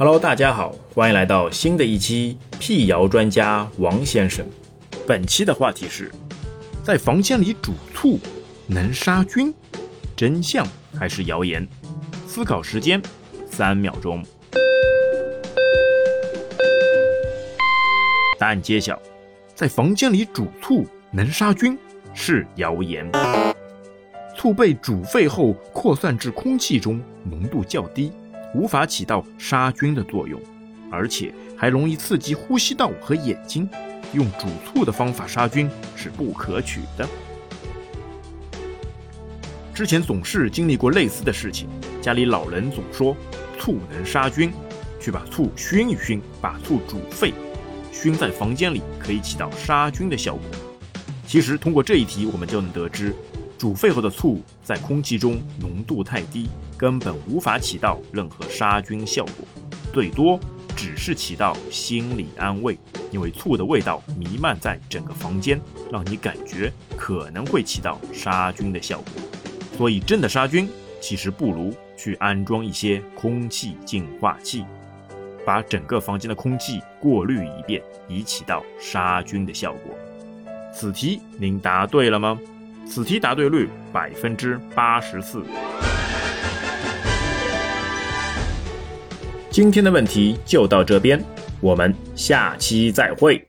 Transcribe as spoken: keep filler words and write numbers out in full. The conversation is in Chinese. Hello， 大家好，欢迎来到新的一期辟谣专家王先生。本期的话题是：在房间里煮醋能杀菌，真相还是谣言？思考时间三秒钟。答案揭晓：在房间里煮醋能杀菌是谣言。醋被煮沸后扩散至空气中，浓度较低，无法起到杀菌的作用，而且还容易刺激呼吸道和眼睛，用煮醋的方法杀菌是不可取的。之前总是经历过类似的事情，家里老人总说醋能杀菌，去把醋熏一熏，把醋煮沸，熏在房间里可以起到杀菌的效果。其实通过这一题我们就能得知，煮沸后的醋在空气中浓度太低，根本无法起到任何杀菌效果，最多只是起到心理安慰，因为醋的味道弥漫在整个房间，让你感觉可能会起到杀菌的效果。所以真的杀菌，其实不如去安装一些空气净化器，把整个房间的空气过滤一遍，以起到杀菌的效果。此题您答对了吗？此题答对率 百分之八十四。 今天的问题就到这边，我们下期再会。